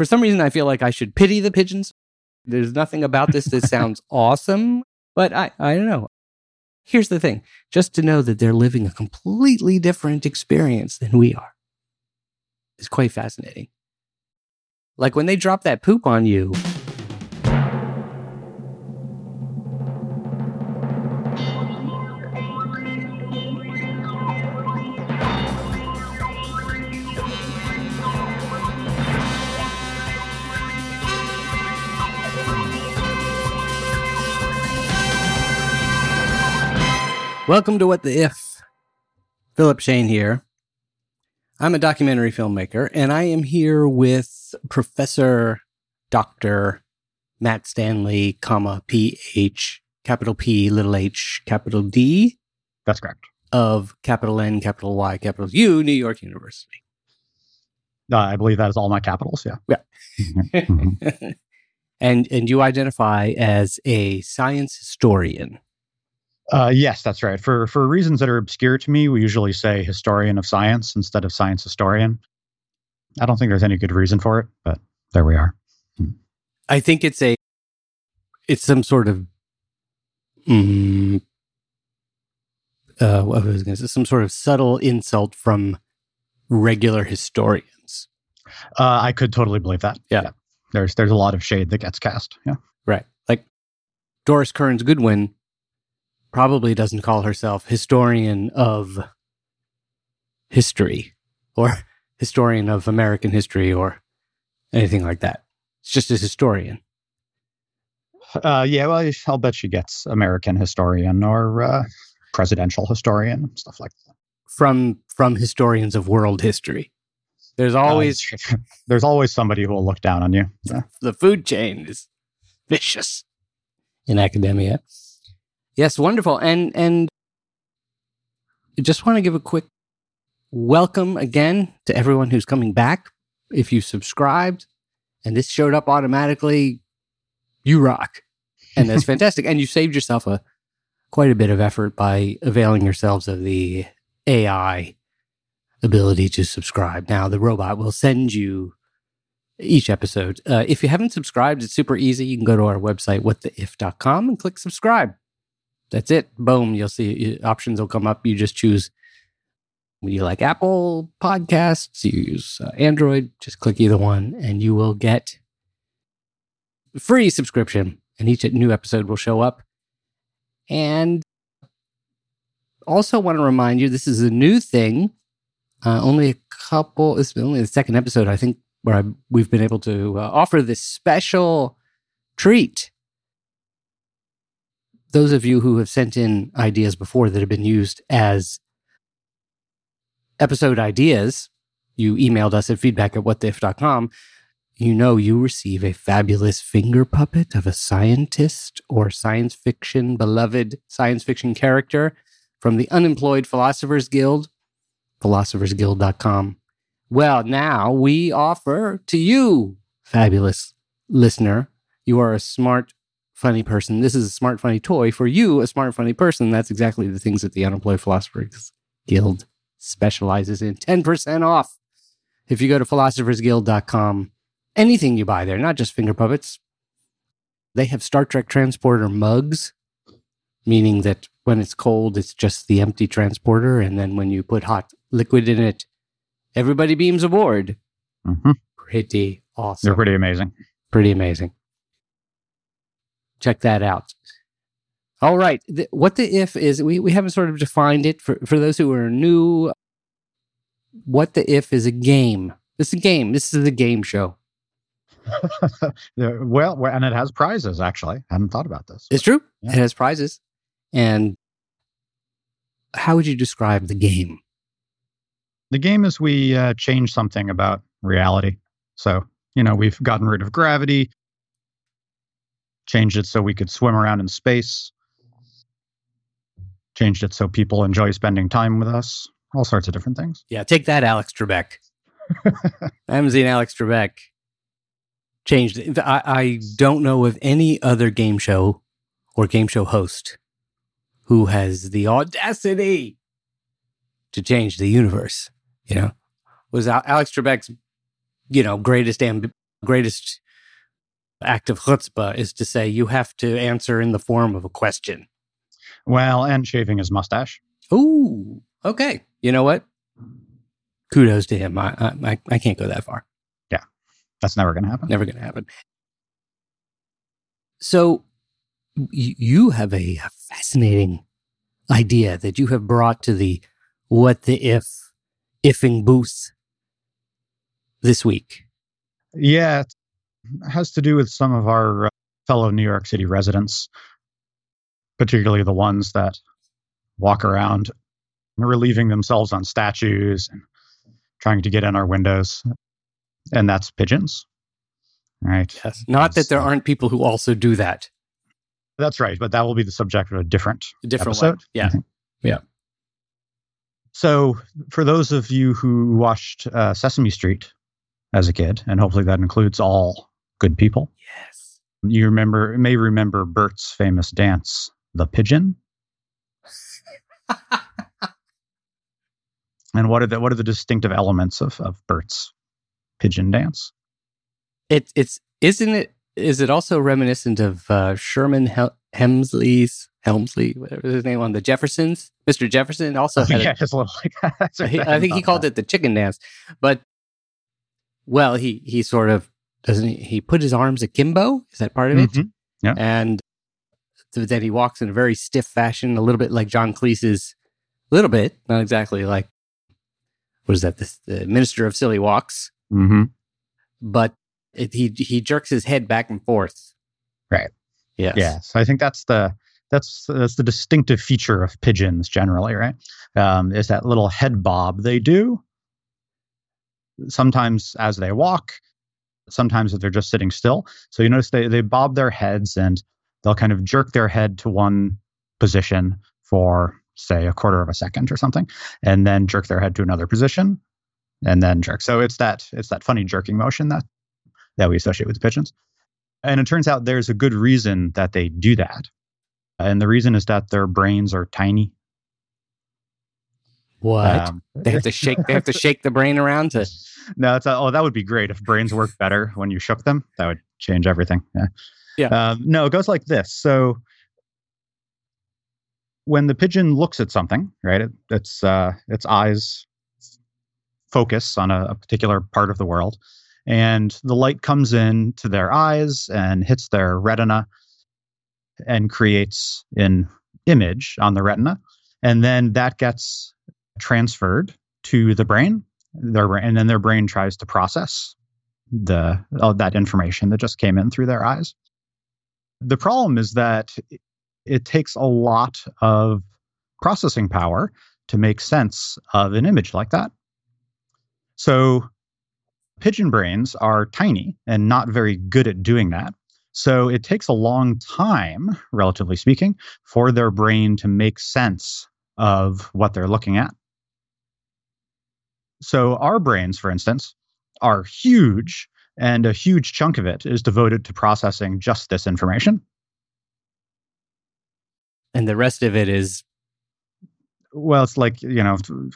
For some reason, I feel like I should pity the pigeons. There's nothing about this that sounds awesome, but I don't know. Here's the thing. Just to know that they're living a completely different experience than we are is quite fascinating. Like when they drop that poop on you, welcome to What the If. Philip Shane here. I'm a documentary filmmaker, and I am here with Professor Dr. Matt Stanley, PH, capital P, little h, capital D. That's correct. Of capital N, capital Y, capital U, New York University. I believe that is all my capitals, yeah. Yeah. Mm-hmm. And you identify as a science historian. Yes, that's right. For reasons that are obscure to me, we usually say historian of science instead of science historian. I don't think there's any good reason for it, but there we are. I think it's some sort of some sort of subtle insult from regular historians. I could totally believe that. Yeah. There's a lot of shade that gets cast. Yeah. Right. Like Doris Kearns Goodwin probably doesn't call herself historian of history or historian of American history or anything like that. It's just a historian. Yeah, well, I'll bet she gets American historian or presidential historian, stuff like that. From historians of world history. There's always somebody who will look down on you. Yeah. The food chain is vicious in academia. Yes, wonderful. And I just want to give a quick welcome again to everyone who's coming back. If you subscribed and this showed up automatically, you rock. And that's fantastic. And you saved yourself quite a bit of effort by availing yourselves of the AI ability to subscribe. Now, the robot will send you each episode. If you haven't subscribed, it's super easy. You can go to our website, whattheif.com, and click subscribe. That's it. Boom. You'll see options will come up. You just choose. You like Apple Podcasts, you use Android, just click either one and you will get a free subscription. And each new episode will show up. And also want to remind you, this is a new thing. It's only the second episode, I think, where we've been able to offer this special treat. Those of you who have sent in ideas before that have been used as episode ideas, you emailed us at feedback@whattheif.com, you know you receive a fabulous finger puppet of a scientist or beloved science fiction character from the Unemployed Philosophers Guild, philosophersguild.com. Well, now we offer to you, fabulous listener, you are a smart, funny person. This is a smart, funny toy for you, a smart, funny person. That's exactly the things that the Unemployed Philosophers Guild specializes in. 10% off. If you go to philosophersguild.com, anything you buy there, not just finger puppets. They have Star Trek transporter mugs, meaning that when it's cold, it's just the empty transporter. And then when you put hot liquid in it, everybody beams aboard. Mm-hmm. Pretty awesome. They're pretty amazing. Pretty amazing. Check that out. All right. What the If is, we haven't sort of defined it. For those who are new, What the If is a game. It's a game. This is a game show. Well, and it has prizes, actually. I hadn't thought about this. It's true. Yeah. It has prizes. And how would you describe the game? The game is we change something about reality. So, we've gotten rid of gravity. Changed it so we could swim around in space. Changed it so people enjoy spending time with us. All sorts of different things. Yeah, take that, Alex Trebek. I haven't seen Alex Trebek. Changed it. I don't know of any other game show or game show host who has the audacity to change the universe. Was Alex Trebek's, greatest greatest act of chutzpah is to say you have to answer in the form of a question. Well, and shaving his mustache. Ooh, okay. You know what? Kudos to him. I can't go that far. Yeah, that's never going to happen. Never going to happen. So you have a fascinating idea that you have brought to the What the If, Ifing booth this week. Yeah, it has to do with some of our fellow New York City residents, particularly the ones that walk around relieving themselves on statues and trying to get in our windows, and that's pigeons. Right. Yes. Not that there aren't people who also do that. That's right, but that will be the subject of a different episode. One. Yeah. Yeah. So for those of you who watched Sesame Street as a kid, and hopefully that includes all good people. Yes. You may remember Bert's famous dance, the pigeon. And what are the distinctive elements of Bert's pigeon dance? Is it also reminiscent of Sherman Helmsley, whatever his name on the Jeffersons? Mr. Jefferson also had just a little like that. I think he called it the chicken dance, but well, he sort of doesn't. He put his arms akimbo. Is that part of it? Yeah, and so then he walks in a very stiff fashion, a little bit like John Cleese's. A little bit, not exactly like what is that? The Minister of Silly Walks, but he jerks his head back and forth. Right. Yes. Yeah. So I think that's the distinctive feature of pigeons generally, right? Is that little head bob they do. Sometimes as they walk, sometimes if they're just sitting still. So you notice they bob their heads and they'll kind of jerk their head to one position for, say, a quarter of a second or something, and then jerk their head to another position and then jerk. So it's that funny jerking motion that we associate with pigeons. And it turns out there's a good reason that they do that. And the reason is that their brains are tiny. What? They have to shake the brain around to... No, that would be great if brains worked better when you shook them. That would change everything. Yeah. Yeah. No, it goes like this. So when the pigeon looks at something, right, its eyes focus on a particular part of the world, and the light comes in to their eyes and hits their retina and creates an image on the retina, and then that gets transferred to the brain, and then their brain tries to process that information that just came in through their eyes. The problem is that it takes a lot of processing power to make sense of an image like that. So pigeon brains are tiny and not very good at doing that. So it takes a long time, relatively speaking, for their brain to make sense of what they're looking at. So our brains, for instance, are huge, and a huge chunk of it is devoted to processing just this information. And the rest of it is... Well, it's like,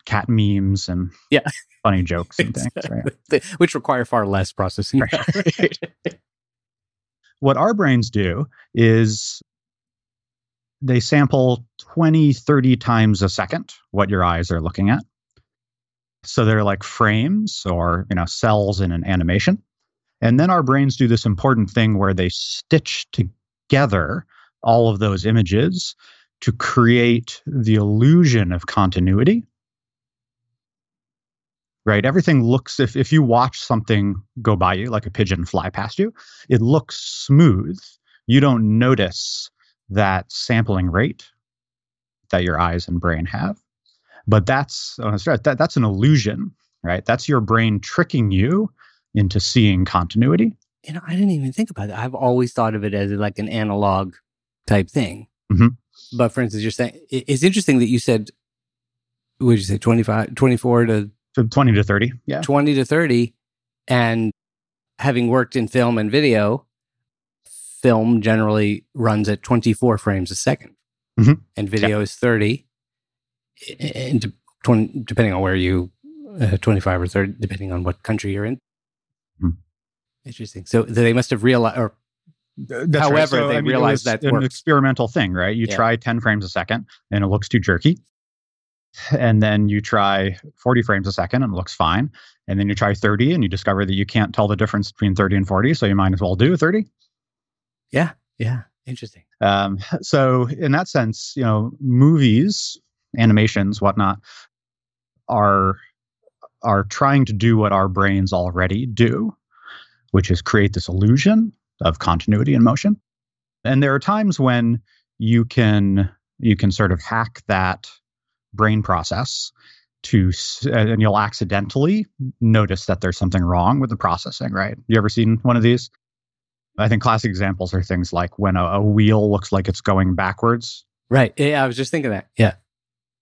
cat memes and funny jokes and things, right? Which require far less processing. Right. What our brains do is they sample 20, 30 times a second what your eyes are looking at. So they're like frames or, cells in an animation. And then our brains do this important thing where they stitch together all of those images to create the illusion of continuity, right? Everything looks, if you watch something go by you, like a pigeon fly past you, it looks smooth. You don't notice that sampling rate that your eyes and brain have. But that's an illusion, right? That's your brain tricking you into seeing continuity. I didn't even think about that. I've always thought of it as like an analog type thing. Mm-hmm. But for instance, you're saying it's interesting that you said, what did you say, 20 to 30. Yeah. 20 to 30. And having worked in film and video, film generally runs at 24 frames a second. Mm-hmm. And video is 30. And 20, depending on where you, 25 or 30, depending on what country you're in. Mm-hmm. Interesting. So they must have realized, or however, they realized that it's an experimental thing, right? You try 10 frames a second and it looks too jerky. And then you try 40 frames a second and it looks fine. And then you try 30 and you discover that you can't tell the difference between 30 and 40. So you might as well do 30. Yeah. Yeah. Interesting. So in that sense, you know, movies, animations, whatnot, are trying to do what our brains already do, which is create this illusion of continuity and motion. And there are times when you can sort of hack that brain process to, and you'll accidentally notice that there's something wrong with the processing, right? You ever seen one of these? I think classic examples are things like when a wheel looks like it's going backwards. Right. Yeah, I was just thinking that. Yeah.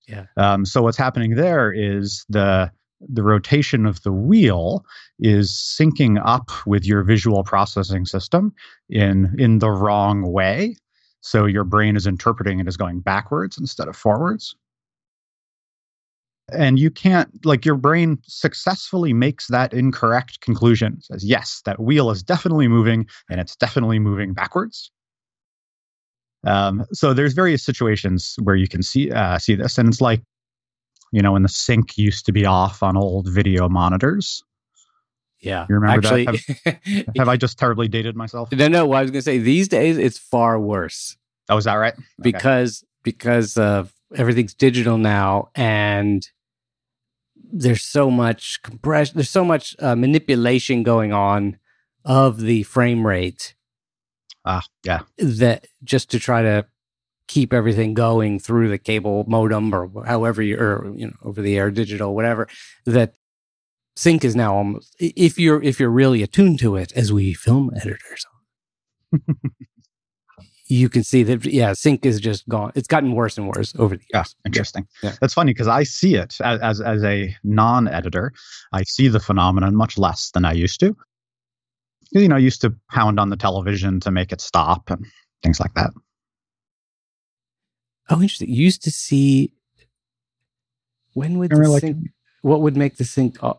Yeah. So what's happening there is the rotation of the wheel is syncing up with your visual processing system in the wrong way. So your brain is interpreting it as going backwards instead of forwards. And you can't, like, your brain successfully makes that incorrect conclusion. It says, yes, that wheel is definitely moving and it's definitely moving backwards. So there's various situations where you can see this. And it's like, you know, when the sync used to be off on old video monitors. Yeah. You remember actually, that? Have I just terribly dated myself? No. Well, I was going to say these days it's far worse. Oh, is that right? Okay. Because of everything's digital now, and there's so much compression, there's so much manipulation going on of the frame rate. Yeah. That just to try to keep everything going through the cable modem or however you know, over the air, digital, whatever, that sync is now almost, if you're really attuned to it as we film editors are. You can see that, yeah, sync is just gone. It's gotten worse and worse over the years. Yeah, interesting. Yeah. That's funny because I see it as a non-editor. I see the phenomenon much less than I used to. You know, I used to pound on the television to make it stop and things like that. Oh, interesting. You used to see, when would the sync, what would make the sync off?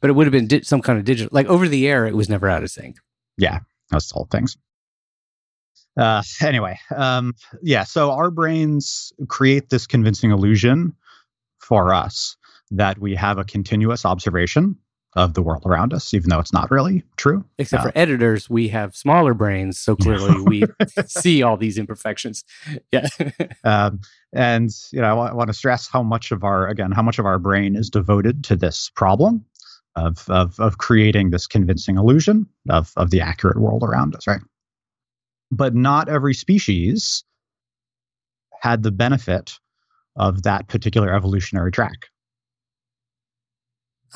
But it would have been some kind of digital, like over the air, it was never out of sync. Yeah, that's the whole thing. Anyway, so our brains create this convincing illusion for us that we have a continuous observation of the world around us, even though it's not really true. Except for editors, we have smaller brains, so clearly we see all these imperfections. Yeah. And, you know, I want to stress how much of our brain is devoted to this problem of creating this convincing illusion of the accurate world around us, right? But not every species had the benefit of that particular evolutionary track.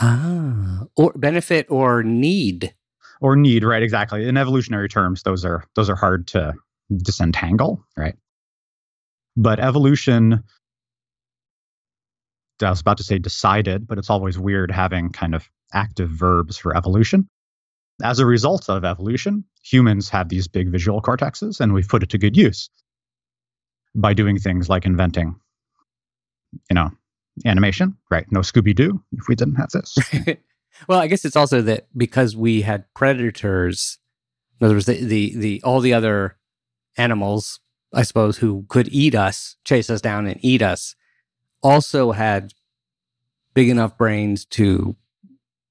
Or benefit or need. Or need, right, exactly. In evolutionary terms, those are hard to disentangle, right? But evolution, I was about to say decided, but it's always weird having kind of active verbs for evolution. As a result of evolution, humans have these big visual cortexes, and we've put it to good use by doing things like inventing, you know, animation, right? No Scooby-Doo if we didn't have this. Well, I guess it's also that because we had predators, in other words, the all the other animals, I suppose, who could eat us, chase us down and eat us, also had big enough brains to...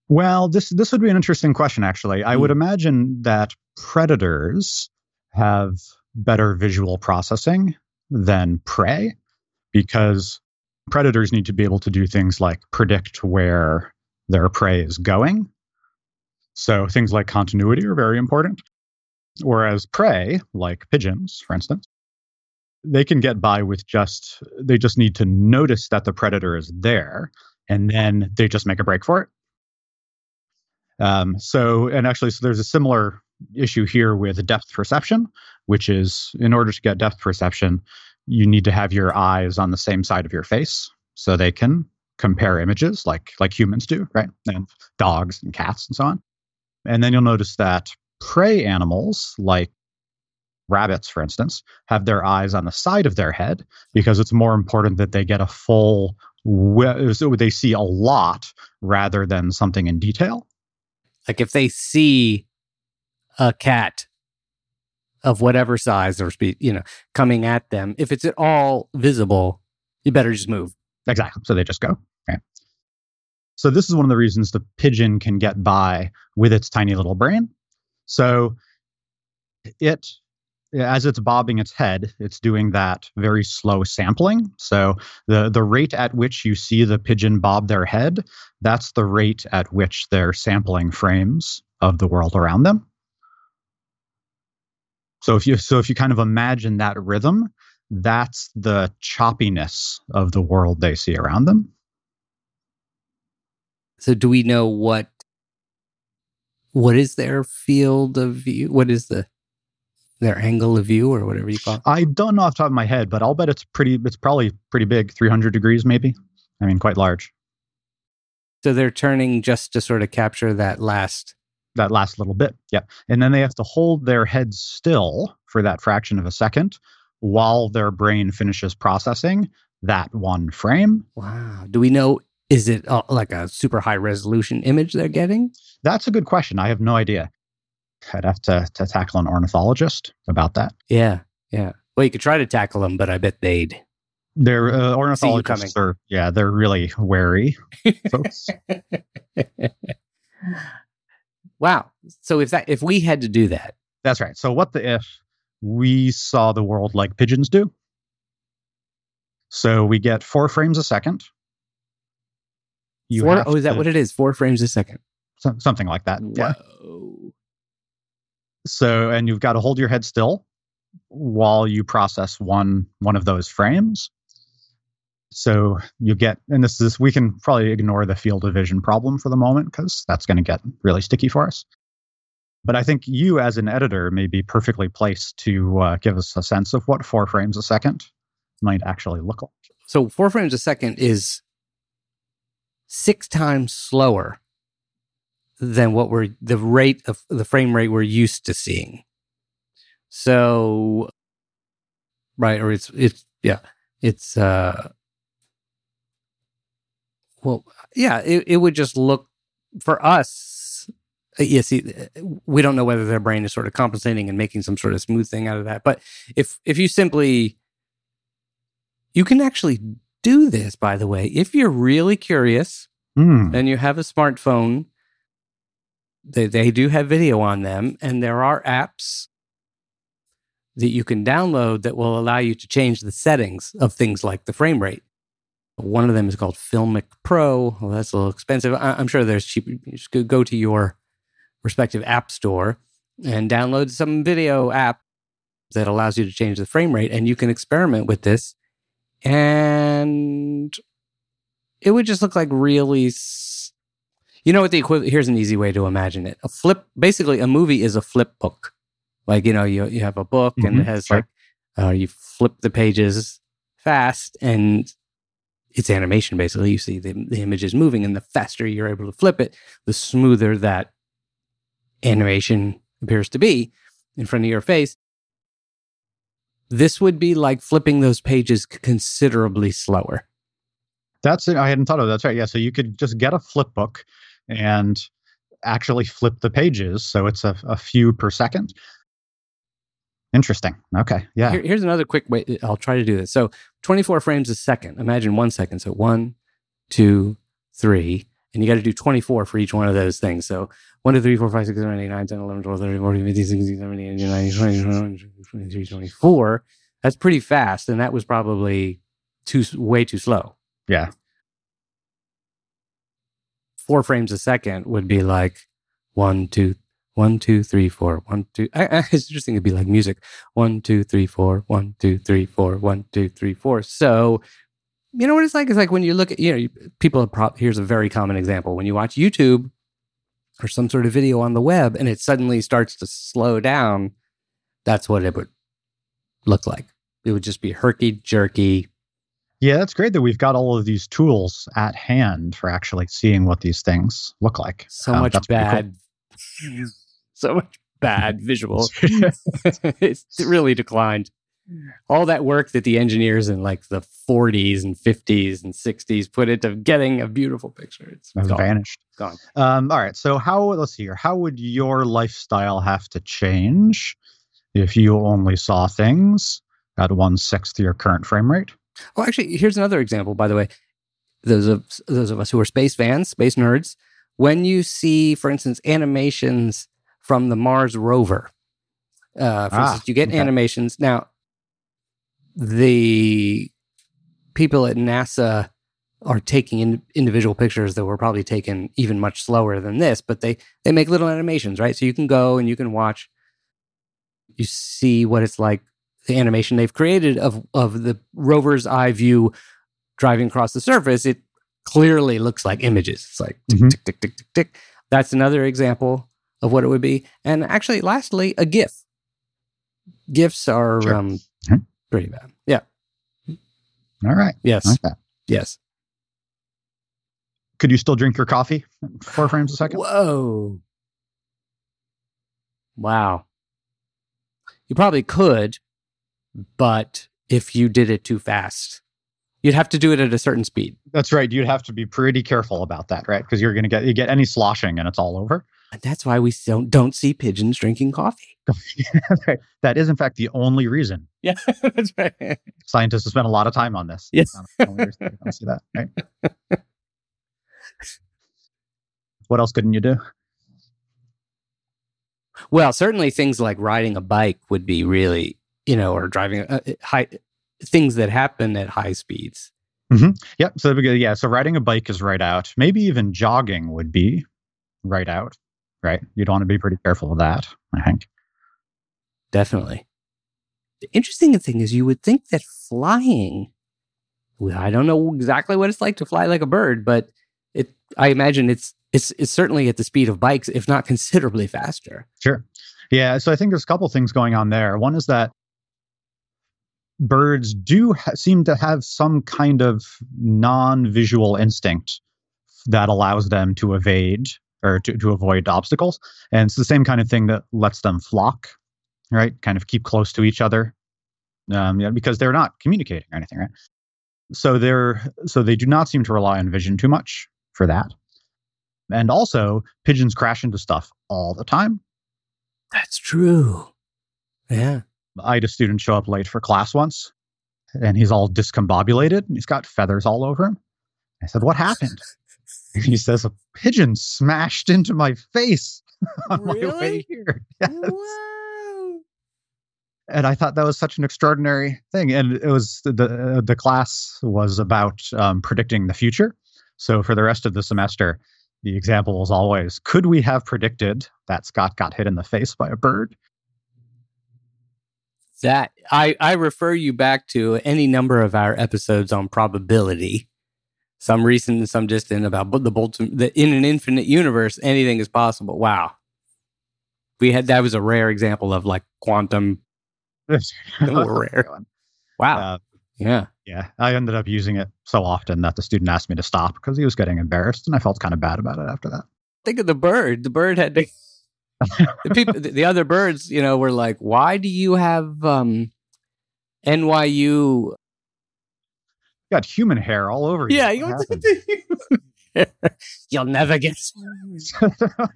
Well, this would be an interesting question, actually. I would imagine that predators have better visual processing than prey, because predators need to be able to do things like predict where their prey is going. So things like continuity are very important. Whereas prey, like pigeons, for instance, they can get by with they just need to notice that the predator is there, and then they just make a break for it. So there's a similar issue here with depth perception, which is, in order to get depth perception, you need to have your eyes on the same side of your face so they can compare images like humans do, right? And dogs and cats and so on. And then you'll notice that prey animals, like rabbits, for instance, have their eyes on the side of their head because it's more important that they get a full, so they see a lot rather than something in detail. Like if they see a cat of whatever size or speed, you know, coming at them, if it's at all visible, you better just move. Exactly. So they just go. Okay. So this is one of the reasons the pigeon can get by with its tiny little brain. So it, as it's bobbing its head, it's doing that very slow sampling. So the rate at which you see the pigeon bob their head, that's the rate at which they're sampling frames of the world around them. So if you kind of imagine that rhythm, that's the choppiness of the world they see around them. So do we know what is their field of view? What is their angle of view or whatever you call it? I don't know off the top of my head, but I'll bet it's probably pretty big, 300 degrees maybe. I mean, quite large. So they're turning just to sort of capture that last little bit. Yeah. And then they have to hold their heads still for that fraction of a second while their brain finishes processing that one frame. Wow. Do we know, is it like a super high resolution image they're getting? That's a good question. I have no idea. I'd have to tackle an ornithologist about that. Yeah. Yeah. Well, you could try to tackle them, but I bet they'd. They're ornithologists are, yeah, they're really wary folks. Wow. So if we had to do that. That's right. So what the if we saw the world like pigeons do? So we get 4 frames a second. Is that what it is? 4 frames a second. Something like that. Whoa. Yeah. So, and you've got to hold your head still while you process one of those frames. So you get, and we can probably ignore the field of vision problem for the moment because that's going to get really sticky for us. But I think you as an editor may be perfectly placed to give us a sense of what 4 frames a second might actually look like. So 4 frames a second is 6 times slower than what the rate of the frame rate we're used to seeing. So, right, or it would just look for us. Yeah, see, we don't know whether their brain is sort of compensating and making some sort of smooth thing out of that. But if you simply, you can actually do this, by the way, if you're really curious and you have a smartphone. They do have video on them, and there are apps that you can download that will allow you to change the settings of things like the frame rate. One of them is called Filmic Pro. Well, that's a little expensive. I'm sure there's cheap. You just go to your respective app store and download some video app that allows you to change the frame rate, and you can experiment with this. And it would just look like really... You know what the equivalent? Here's an easy way to imagine it. Basically, a movie is a flip book. Like, you know, you have a book and it has you flip the pages fast and it's animation, basically. You see the images moving, and the faster you're able to flip it, the smoother that animation appears to be in front of your face. This would be like flipping those pages considerably slower. That's it. I hadn't thought of that. That's right. Yeah. So you could just get a flip book and actually flip the pages. So it's a few per second. Interesting. Okay. Yeah. Here's another quick way. I'll try to do this. So 24 frames a second. Imagine 1 second. So 1, 2, 3. And you got to do 24 for each one of those things. So 1, 2, 3, 4, 5, 6, 7, 8, 9, 10, 11, 12, 13, 14, 15, 16, 17, 18, 19, 20, 24. That's pretty fast. And that was probably way too slow. Yeah. 4 frames a second would be like 1, 2, 1, 2, 3, 4, 1, 2. I was just thinking it'd be like music. 1, 2, 3, 4, 1, 2, 3, 4, 1, 2, 3, 4. So, you know what it's like? It's like when you look at, people have here's a very common example. When you watch YouTube or some sort of video on the web and it suddenly starts to slow down, that's what it would look like. It would just be herky-jerky. Yeah, that's great that we've got all of these tools at hand for actually seeing what these things look like. So much bad visual. It's really declined. All that work that the engineers in like the 40s and 50s and 60s put into getting a beautiful picture. It's gone. Vanished. Gone. All right. So how would your lifestyle have to change if you only saw things at 1/6 your current frame rate? Oh, actually, here's another example, by the way. Those of us who are space fans, space nerds, when you see, for instance, animations from the Mars rover, for instance, you get animations. Now, the people at NASA are taking individual pictures that were probably taken even much slower than this, but they make little animations, right? So you can go and you can watch. You see what it's like, the animation they've created of the rover's eye view driving across the surface. It clearly looks like images. It's like tick, tick, tick, tick, tick, tick. That's another example of what it would be. And actually, lastly, a GIF. GIFs are pretty bad. Yeah. All right. Yes. Like that. Yes. Could you still drink your coffee 4 frames a second? Whoa. Wow. You probably could, but if you did it too fast, you'd have to do it at a certain speed. That's right. You'd have to be pretty careful about that, right? Because you're going to get any sloshing and it's all over. And that's why we don't see pigeons drinking coffee. That's right. That is, in fact, the only reason. Yeah, that's right. Scientists have spent a lot of time on this. Yes. I don't see that, right? What else couldn't you do? Well, certainly things like riding a bike would be really, or driving things that happen at high speeds. Mm-hmm. Yep. So, so riding a bike is right out. Maybe even jogging would be right out. Right. You'd want to be pretty careful of that, I think. Definitely. The interesting thing is you would think that flying, I don't know exactly what it's like to fly like a bird, but I imagine it's certainly at the speed of bikes, if not considerably faster. Sure. Yeah. So I think there's a couple things going on there. One is that birds do seem to have some kind of non-visual instinct that allows them to evade or to avoid obstacles. And it's the same kind of thing that lets them flock, right? Kind of keep close to each other because they're not communicating or anything, right? So they do not seem to rely on vision too much for that. And also, pigeons crash into stuff all the time. That's true. Yeah. I had a student show up late for class once, and he's all discombobulated, and he's got feathers all over him. I said, "What happened?" He says, "A pigeon smashed into my face on my way here." Yes. Wow. And I thought that was such an extraordinary thing. And it was the class was about predicting the future. So for the rest of the semester, the example was always, could we have predicted that Scott got hit in the face by a bird? That I refer you back to any number of our episodes on probability. Some recent and some distant, about in an infinite universe, anything is possible. Wow. That was a rare example of like quantum. Rare. Wow. Yeah. Yeah. I ended up using it so often that the student asked me to stop because he was getting embarrassed, and I felt kind of bad about it after that. Think of the bird. The bird had to. The other birds, were like, why do you have NYU? Got human hair all over you. Yeah, you'll never guess.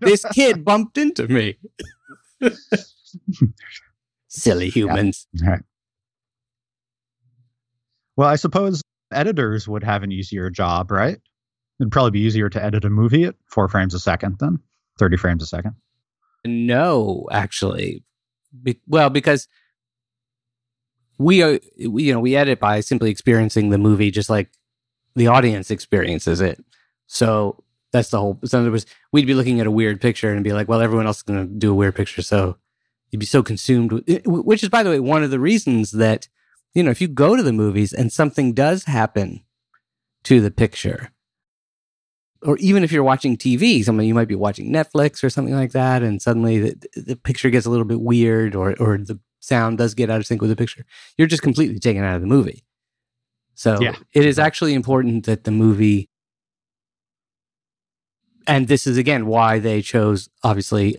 This kid bumped into me. Silly humans. Yeah. Right. Well, I suppose editors would have an easier job, right? It'd probably be easier to edit a movie at 4 frames a second than 30 frames a second. No, actually. Because we edit by simply experiencing the movie just like the audience experiences it. So that's the whole. In other words, we'd be looking at a weird picture and be like, well, everyone else is going to do a weird picture. So you'd be so consumed with it, which is, by the way, one of the reasons that, if you go to the movies and something does happen to the picture, or even if you're watching TV, you might be watching Netflix or something like that, and suddenly the picture gets a little bit weird or the sound does get out of sync with the picture, you're just completely taken out of the movie. So It is actually important that the movie, and this is again why they chose obviously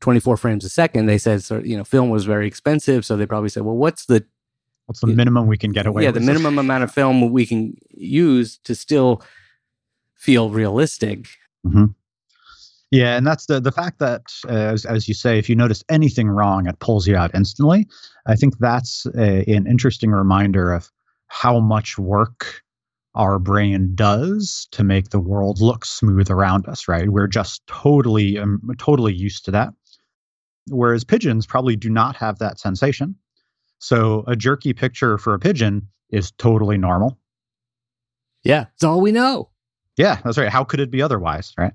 24 frames a second. They said, film was very expensive, so they probably said, well, what's the What's the minimum we can get away with? Yeah, the minimum amount of film we can use to still feel realistic. Mm-hmm. Yeah, and that's the fact that, as you say, if you notice anything wrong, it pulls you out instantly. I think that's an interesting reminder of how much work our brain does to make the world look smooth around us, right? We're just totally used to that. Whereas pigeons probably do not have that sensation. So a jerky picture for a pigeon is totally normal. Yeah, it's all we know. Yeah, that's right. How could it be otherwise, right?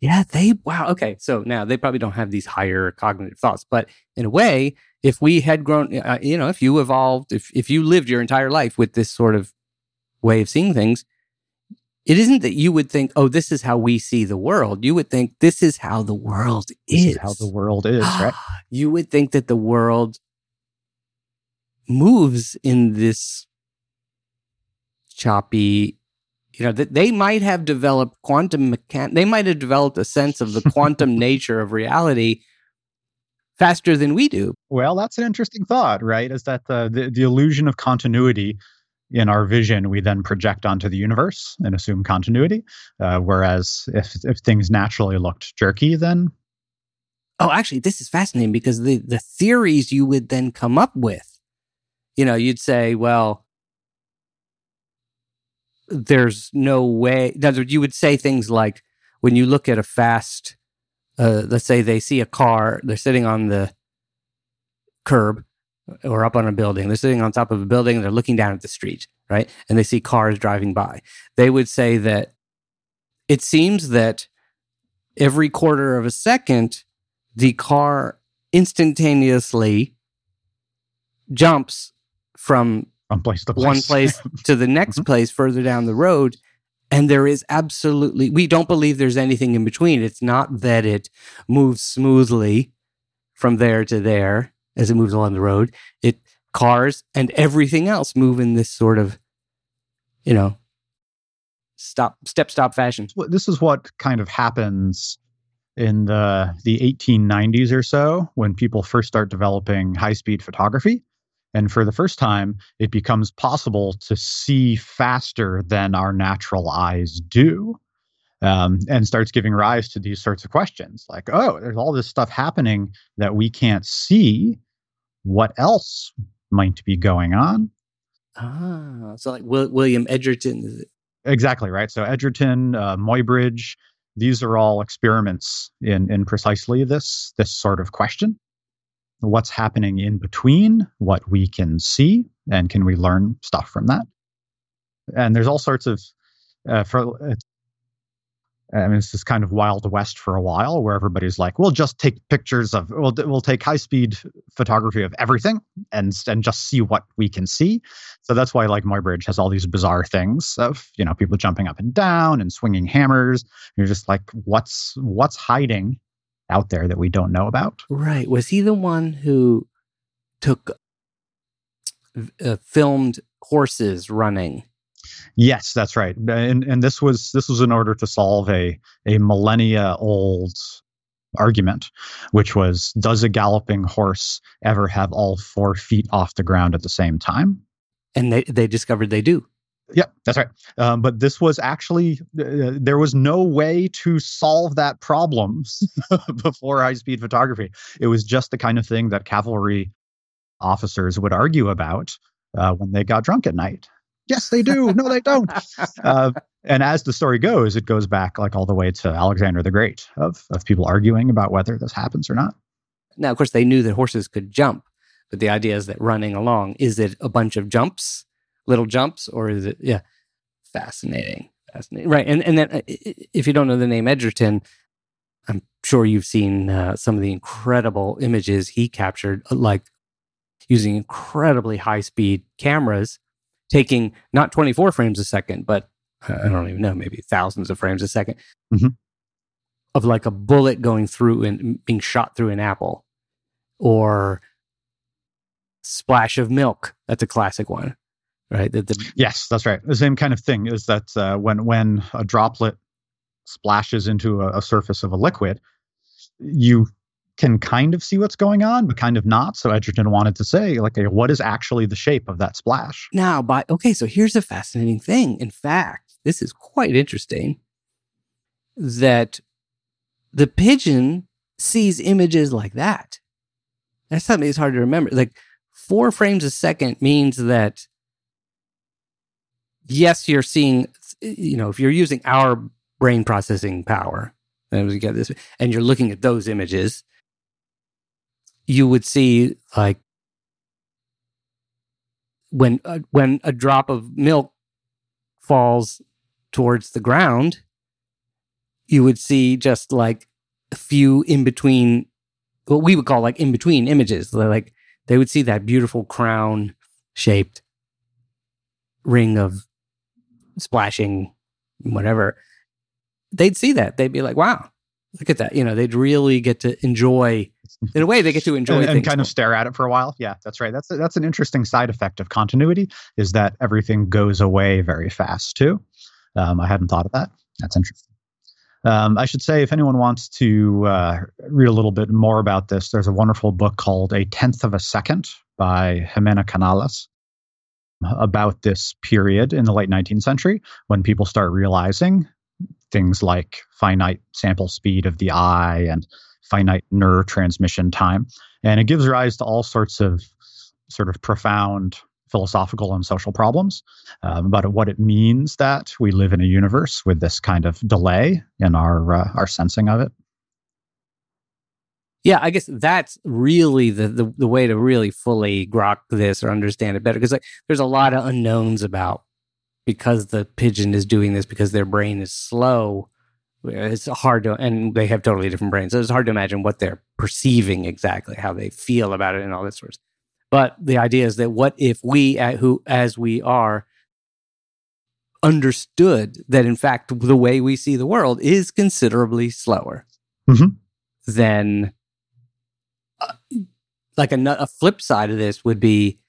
Yeah, wow. Okay, so now they probably don't have these higher cognitive thoughts. But in a way, if we had grown, if you evolved, if you lived your entire life with this sort of way of seeing things, it isn't that you would think, oh, this is how we see the world. You would think this is how the world is. This is how the world is, right? You would think that the world moves in this choppy, that they might have developed they might have developed a sense of the quantum nature of reality faster than we do. Well, that's an interesting thought, right? Is that the illusion of continuity in our vision, we then project onto the universe and assume continuity. Whereas if things naturally looked jerky, then... Oh, actually, this is fascinating because the theories you would then come up with, you'd say, well, there's no way... In other words, you would say things like, when you look at a fast... let's say they see a car, they're sitting on the curb, or up on a building. They're sitting on top of a building. They're looking down at the street, right? And they see cars driving by. They would say that it seems that every quarter of a second, the car instantaneously jumps from one place to the next place further down the road. And there is absolutely, we don't believe there's anything in between. It's not that it moves smoothly from there to there. As it moves along the road, cars and everything else move in this sort of, stop fashion. This is what kind of happens in the 1890s or so when people first start developing high-speed photography. And for the first time, it becomes possible to see faster than our natural eyes do, and starts giving rise to these sorts of questions like, oh, there's all this stuff happening that we can't see. What else might be going on? Ah, so like William Edgerton. Is it? Exactly, right? So Edgerton, Muybridge, these are all experiments in precisely this sort of question. What's happening in between what we can see, and can we learn stuff from that? And there's all sorts of... it's this kind of Wild West for a while where everybody's like, we'll just take pictures of, we'll take high-speed photography of everything and just see what we can see. So that's why, like, Muybridge has all these bizarre things of, people jumping up and down and swinging hammers. You're just like, what's hiding out there that we don't know about? Right. Was he the one who filmed horses running? Yes, that's right. And this was in order to solve a millennia-old argument, which was, does a galloping horse ever have all 4 feet off the ground at the same time? And they discovered they do. Yeah, that's right. But this was actually, there was no way to solve that problem before high-speed photography. It was just the kind of thing that cavalry officers would argue about when they got drunk at night. Yes, they do. No, they don't. And as the story goes, it goes back like all the way to Alexander the Great of people arguing about whether this happens or not. Now, of course, they knew that horses could jump, but the idea is that running along, is it a bunch of jumps, little jumps, or is it, yeah, fascinating. Right. And then if you don't know the name Edgerton, I'm sure you've seen some of the incredible images he captured, like using incredibly high-speed cameras, taking not 24 frames a second, but I don't even know, maybe thousands of frames a second, mm-hmm. of like a bullet going through and being shot through an apple, or splash of milk. That's a classic one, right? Yes, that's right. The same kind of thing is that when a droplet splashes into a surface of a liquid, you can kind of see what's going on, but kind of not. So Edgerton wanted to say, like, what is actually the shape of that splash? Now, so here's a fascinating thing. In fact, this is quite interesting, that the pigeon sees images like that. That's something that's hard to remember. Like, 4 frames a second means that, yes, you're seeing, you know, if you're using our brain processing power, and you're looking at those images, you would see, like, when a drop of milk falls towards the ground, you would see just like a few in between, what we would call like in between images. Like, they would see that beautiful crown shaped ring of splashing, whatever. They'd see that. They'd be like, wow, look at that. You know, they'd really get to enjoy, in a way, they get to enjoy and things. And kind of stare at it for a while. Yeah, that's right. That's an interesting side effect of continuity, is that everything goes away very fast, too. I hadn't thought of that. That's interesting. I should say, if anyone wants to read a little bit more about this, there's a wonderful book called A Tenth of a Second by Jimena Canales about this period in the late 19th century when people start realizing things like finite sample speed of the eye and finite nerve transmission time. And it gives rise to all sorts of sort of profound philosophical and social problems about what it means that we live in a universe with this kind of delay in our sensing of it. Yeah, I guess that's really the way to really fully grok this or understand it better, because like there's a lot of unknowns about, because the pigeon is doing this, because their brain is slow, it's hard to, and they have totally different brains, so it's hard to imagine what they're perceiving exactly, how they feel about it and all that sort of stuff. But the idea is that what if we, who as we are, understood that, in fact, the way we see the world is considerably slower than, like a flip side of this would be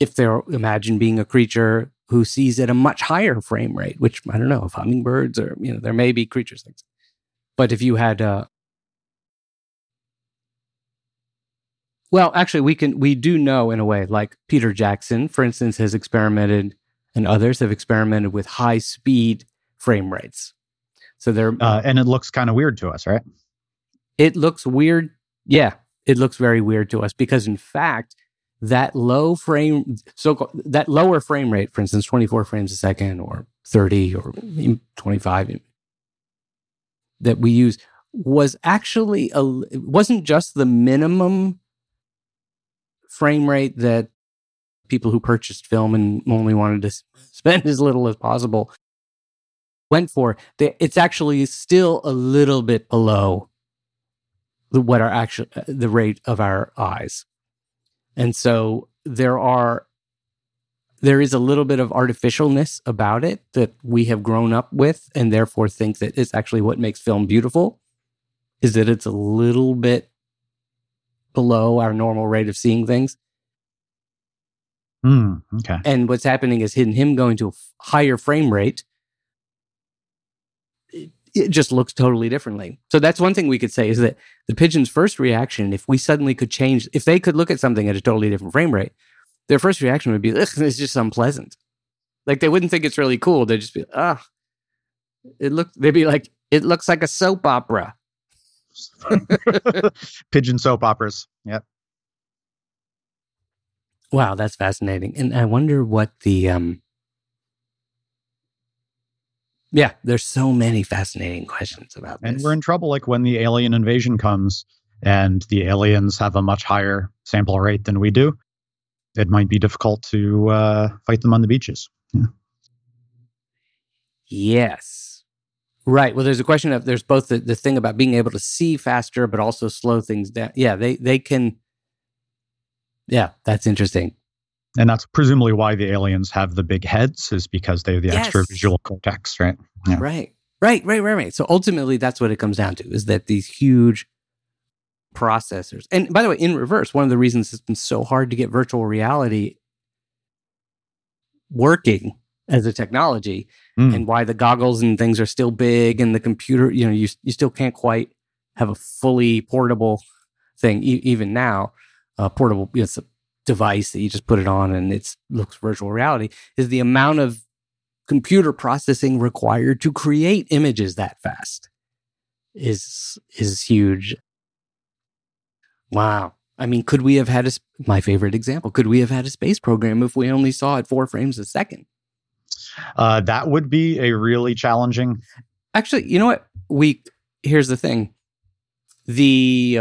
if they're, imagine being a creature who sees at a much higher frame rate, which I don't know if hummingbirds or, you know, there may be creatures like that. But if you had, well, actually we do know in a way, like Peter Jackson, for instance, has experimented, and others have experimented with high speed frame rates. So they're, and it looks kind of weird to us, right? It looks weird. Yeah. It looks very weird to us because, in fact, that lower frame rate, for instance, 24 frames a second or 30 or 25 that we use, was actually it wasn't just the minimum frame rate that people who purchased film and only wanted to spend as little as possible went for. It's actually still a little bit below the rate of our eyes. And so there is a little bit of artificialness about it that we have grown up with, and therefore think that it's actually what makes film beautiful, is that it's a little bit below our normal rate of seeing things. Okay. And what's happening is in him going to a higher frame rate, it just looks totally differently. So that's one thing we could say, is that the pigeon's first reaction, if we suddenly could change, if they could look at something at a totally different frame rate, their first reaction would be, it's just unpleasant. Like, they wouldn't think it's really cool. They'd just be, they'd be like, it looks like a soap opera. Pigeon soap operas. Yep. Wow, that's fascinating. And I wonder what the, yeah, there's so many fascinating questions about this. And we're in trouble, like when the alien invasion comes and the aliens have a much higher sample rate than we do, it might be difficult to fight them on the beaches. Yeah. Yes. Right. Well, there's a question of, there's both the thing about being able to see faster, but also slow things down. Yeah, they can. Yeah, that's interesting. And that's presumably why the aliens have the big heads, is because they have the extra visual cortex, right? Yeah. Right. So ultimately, that's what it comes down to, is that these huge processors. And by the way, in reverse, one of the reasons it's been so hard to get virtual reality working as a technology, and why the goggles and things are still big, and the computer, you know, you still can't quite have a fully portable thing. Even now, portable, it's a device that you just put it on and it looks virtual reality, is the amount of computer processing required to create images that fast is huge. Wow. I mean, could we have had my favorite example, could we have had a space program if we only saw at 4 frames a second? That would be a really challenging. Actually, you know what? Here's the thing. The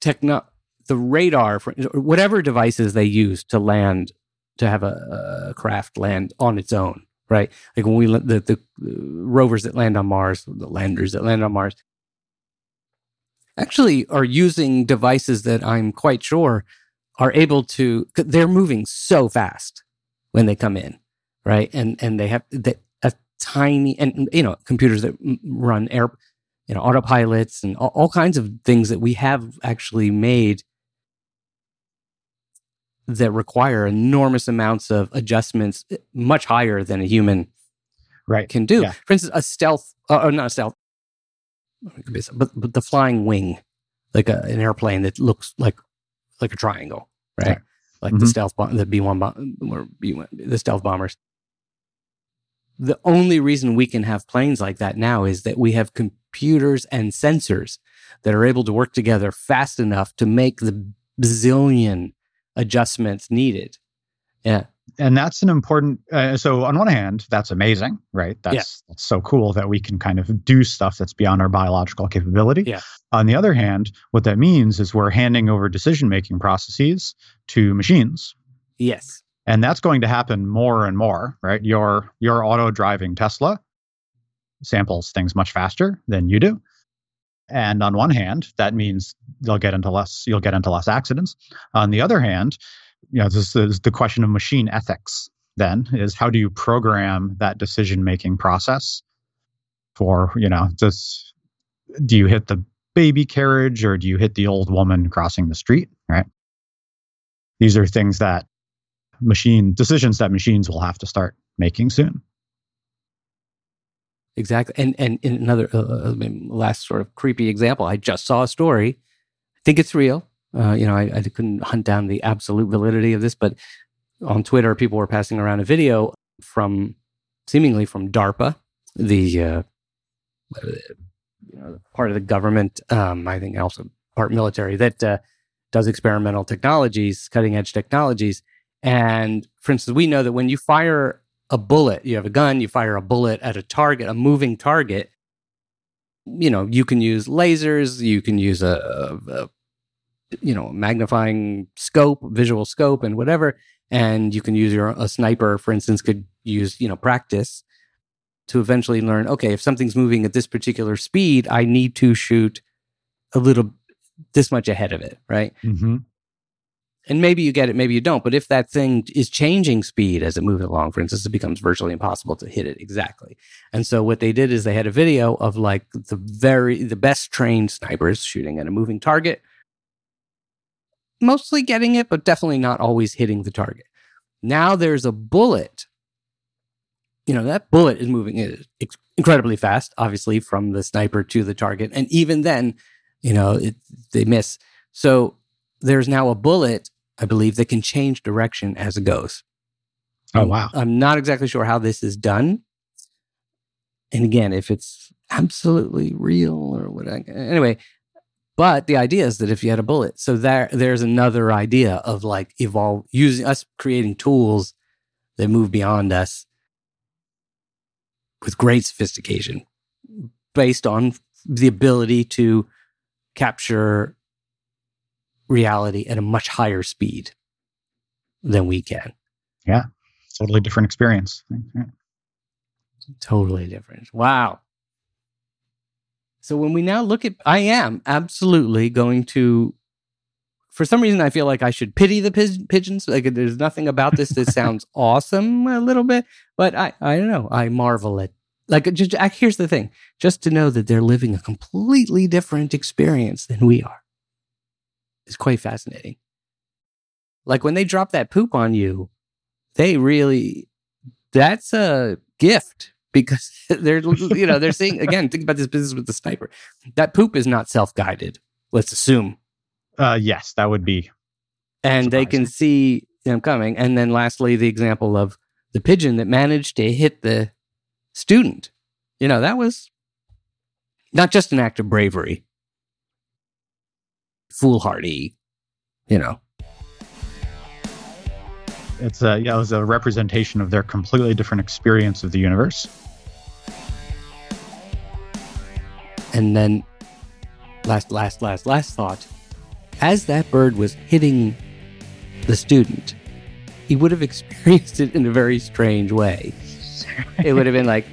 the radar, whatever devices they use to land, to have a craft land on its own, right? Like when the rovers that land on Mars, the landers that land on Mars, actually are using devices that I'm quite sure are able to, they're moving so fast when they come in, right? And they have that a tiny, and you know, computers that run air, you know, autopilots and all kinds of things that we have actually made that require enormous amounts of adjustments, much higher than a human can do. Yeah. For instance, but the flying wing, like an airplane that looks like a triangle, right? Yeah. Like the stealth bomb, the B-1 bomb, or B-1, the stealth bombers. The only reason we can have planes like that now is that we have computers and sensors that are able to work together fast enough to make the bazillion adjustments needed. Yeah. And that's an important, so on one hand, that's amazing, right? That's so cool that we can kind of do stuff that's beyond our biological capability. Yeah. On the other hand, what that means is we're handing over decision-making processes to machines. Yes. And that's going to happen more and more, right? Your auto-driving Tesla samples things much faster than you do. And on one hand, that means you'll get into less accidents. On the other hand, you know, this is the question of machine ethics then, is how do you program that decision-making process for, you know, do you hit the baby carriage or do you hit the old woman crossing the street, right? These are things that decisions that machines will have to start making soon. Exactly. And in another last sort of creepy example, I just saw a story. I think it's real. I couldn't hunt down the absolute validity of this, but on Twitter, people were passing around a video from DARPA, the part of the government, I think also part military, that does experimental technologies, cutting edge technologies. And for instance, we know that when you fire a bullet, you have a gun, you fire a bullet at a target, a moving target, you know, you can use lasers, you can use a magnifying scope, visual scope, and whatever. And you can use a sniper, for instance, could use, practice to eventually learn, okay, if something's moving at this particular speed, I need to shoot this much ahead of it, right? Mm-hmm. And maybe you get it, maybe you don't. But if that thing is changing speed as it moves along, for instance, it becomes virtually impossible to hit it exactly. And so what they did is they had a video of like the best trained snipers shooting at a moving target, mostly getting it, but definitely not always hitting the target. Now there's a bullet. You know, that bullet is moving incredibly fast, obviously, from the sniper to the target. And even then, they miss. So there's now a bullet, I believe, that can change direction as it goes. Oh, wow. I'm not exactly sure how this is done. And again, if it's absolutely real or what. Anyway. But the idea is that if you had a bullet, so there's another idea of like using us creating tools that move beyond us with great sophistication based on the ability to capture reality at a much higher speed than we can. Yeah. Totally different experience. Yeah. Totally different. Wow. So when we now look at, I am absolutely going to, for some reason, I feel like I should pity the pigeons. Like there's nothing about this that sounds awesome a little bit, but I don't know. I marvel at, here's the thing, just to know that they're living a completely different experience than we are is quite fascinating. Like when they drop that poop on you, that's a gift because they're, you know, they're seeing, again, think about this business with the sniper. That poop is not self-guided, let's assume. Yes, that would be. And surprising. They can see them coming. And then lastly, the example of the pigeon that managed to hit the student. You know, that was not just an act of bravery, foolhardy, you know. It's a, yeah, it was a representation of their completely different experience of the universe. And then last thought. As that bird was hitting the student, he would have experienced it in a very strange way. It would have been like,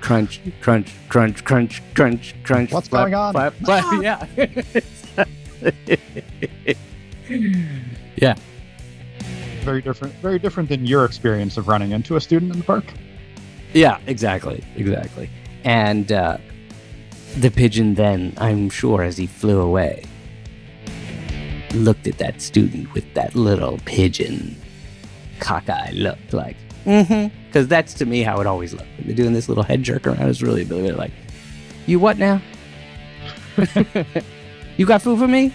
crunch, crunch, crunch, crunch, crunch, crunch. What's flap, going on? Flap, flap, ah! Yeah. Yeah. Very different than your experience of running into a student in the park. Yeah, exactly. And the pigeon then, I'm sure, as he flew away, looked at that student with that little pigeon cockeye look, like, mm-hmm. Because that's, to me, how it always looked. They're doing this little head jerk around. It's really a bit like, you what now? You got food for me?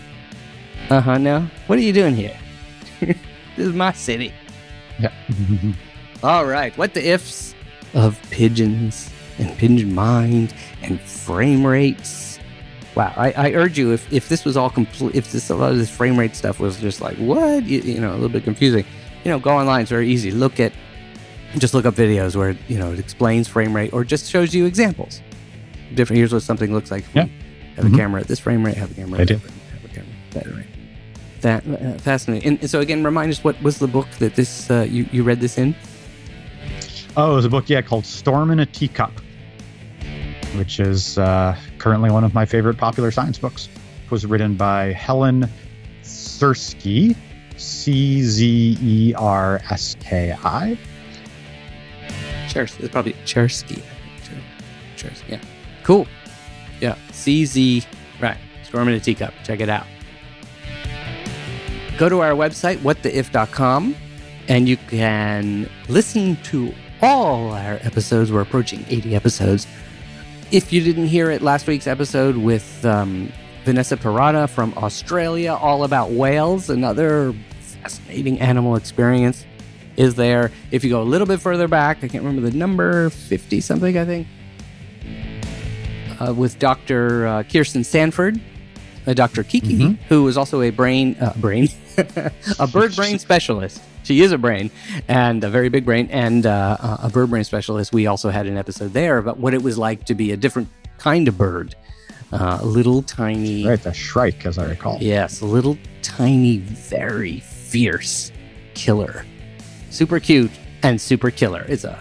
Uh-huh, no. What are you doing here? This is my city. Yeah. All right. What the ifs of pigeons and pigeon mind and frame rates. Wow. I urge you, if this was all complete, a lot of this frame rate stuff was just like, what? You know, a little bit confusing. You know, go online. It's very easy. Just look up videos where, you know, it explains frame rate or just shows you examples. Different. Here's what something looks like. Yeah. Have a camera at this frame rate. Have a camera. Have a camera at that rate. That fascinating. And so again, remind us, what was the book that this you read this in? Oh, it was a book, called Storm in a Teacup, which is currently one of my favorite popular science books. It was written by Helen Czersky, Czerski. It's probably Czersky. Czersky. Yeah. Cool. Yeah. CZ. Right. Storm in a Teacup. Check it out. Go to our website, whattheif.com, and you can listen to all our episodes. We're approaching 80 episodes. If you didn't hear it, last week's episode with Vanessa Pirata from Australia, all about whales, another fascinating animal experience, is there. If you go a little bit further back, I can't remember the number, 50-something, I think, with Dr. Kirsten Sanford, Dr. Kiki, who is also a a bird brain specialist. She is a brain, and a very big brain, and a bird brain specialist. We also had an episode there about what it was like to be a different kind of bird. A little tiny... Right, the shrike, as I recall. Yes, a little tiny, very fierce killer. Super cute and super killer. It's a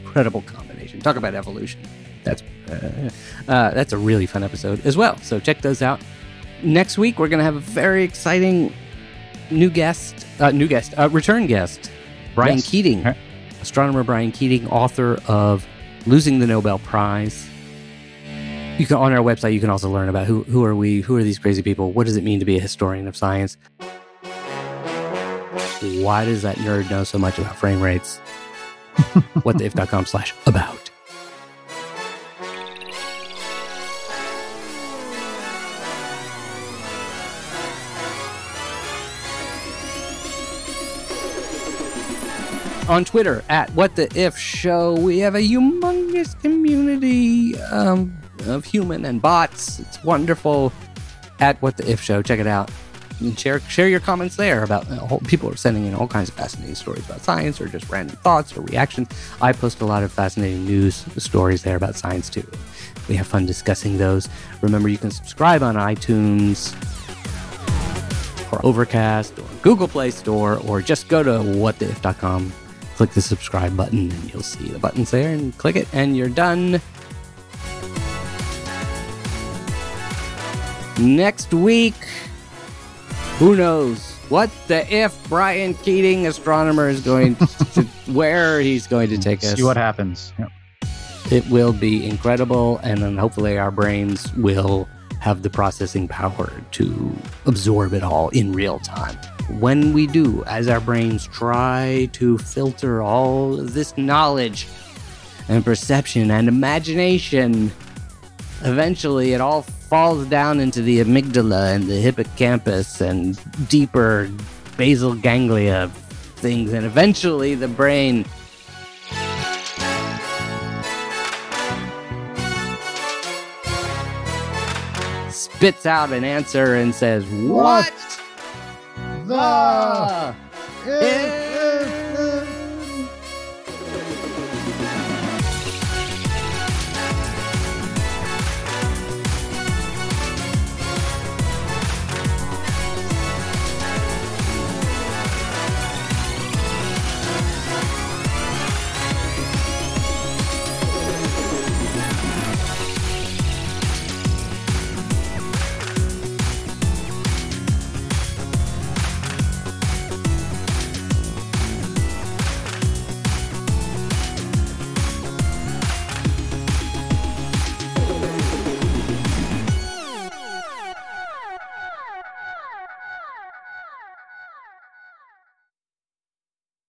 incredible combination. Talk about evolution. That's a really fun episode as well. So check those out. Next week, we're going to have a very exciting return guest, Brian Keating, astronomer Brian Keating, author of Losing the Nobel Prize. You can, on our website, you can also learn about who are we, who are these crazy people, what does it mean to be a historian of science, why does that nerd know so much about frame rates, whattheif.com/about. On Twitter at What the If Show, we have a humongous community of human and bots. It's wonderful. At What the If Show, check it out. And share your comments there about people are sending in all kinds of fascinating stories about science, or just random thoughts or reactions. I post a lot of fascinating news stories there about science too. We have fun discussing those. Remember, you can subscribe on iTunes, or Overcast, or Google Play Store, or just go to whattheif.com. Click the subscribe button, and you'll see the buttons there, and click it, and you're done. Next week, who knows? What the if Brian Keating, astronomer, is going to where he's going to take us. See what happens. Yep. It will be incredible, and then hopefully our brains will have the processing power to absorb it all in real time. When we do, as our brains try to filter all this knowledge and perception and imagination. Eventually, it all falls down into the amygdala and the hippocampus and deeper basal ganglia things, and eventually the brain. Spits out an answer and says, What the If?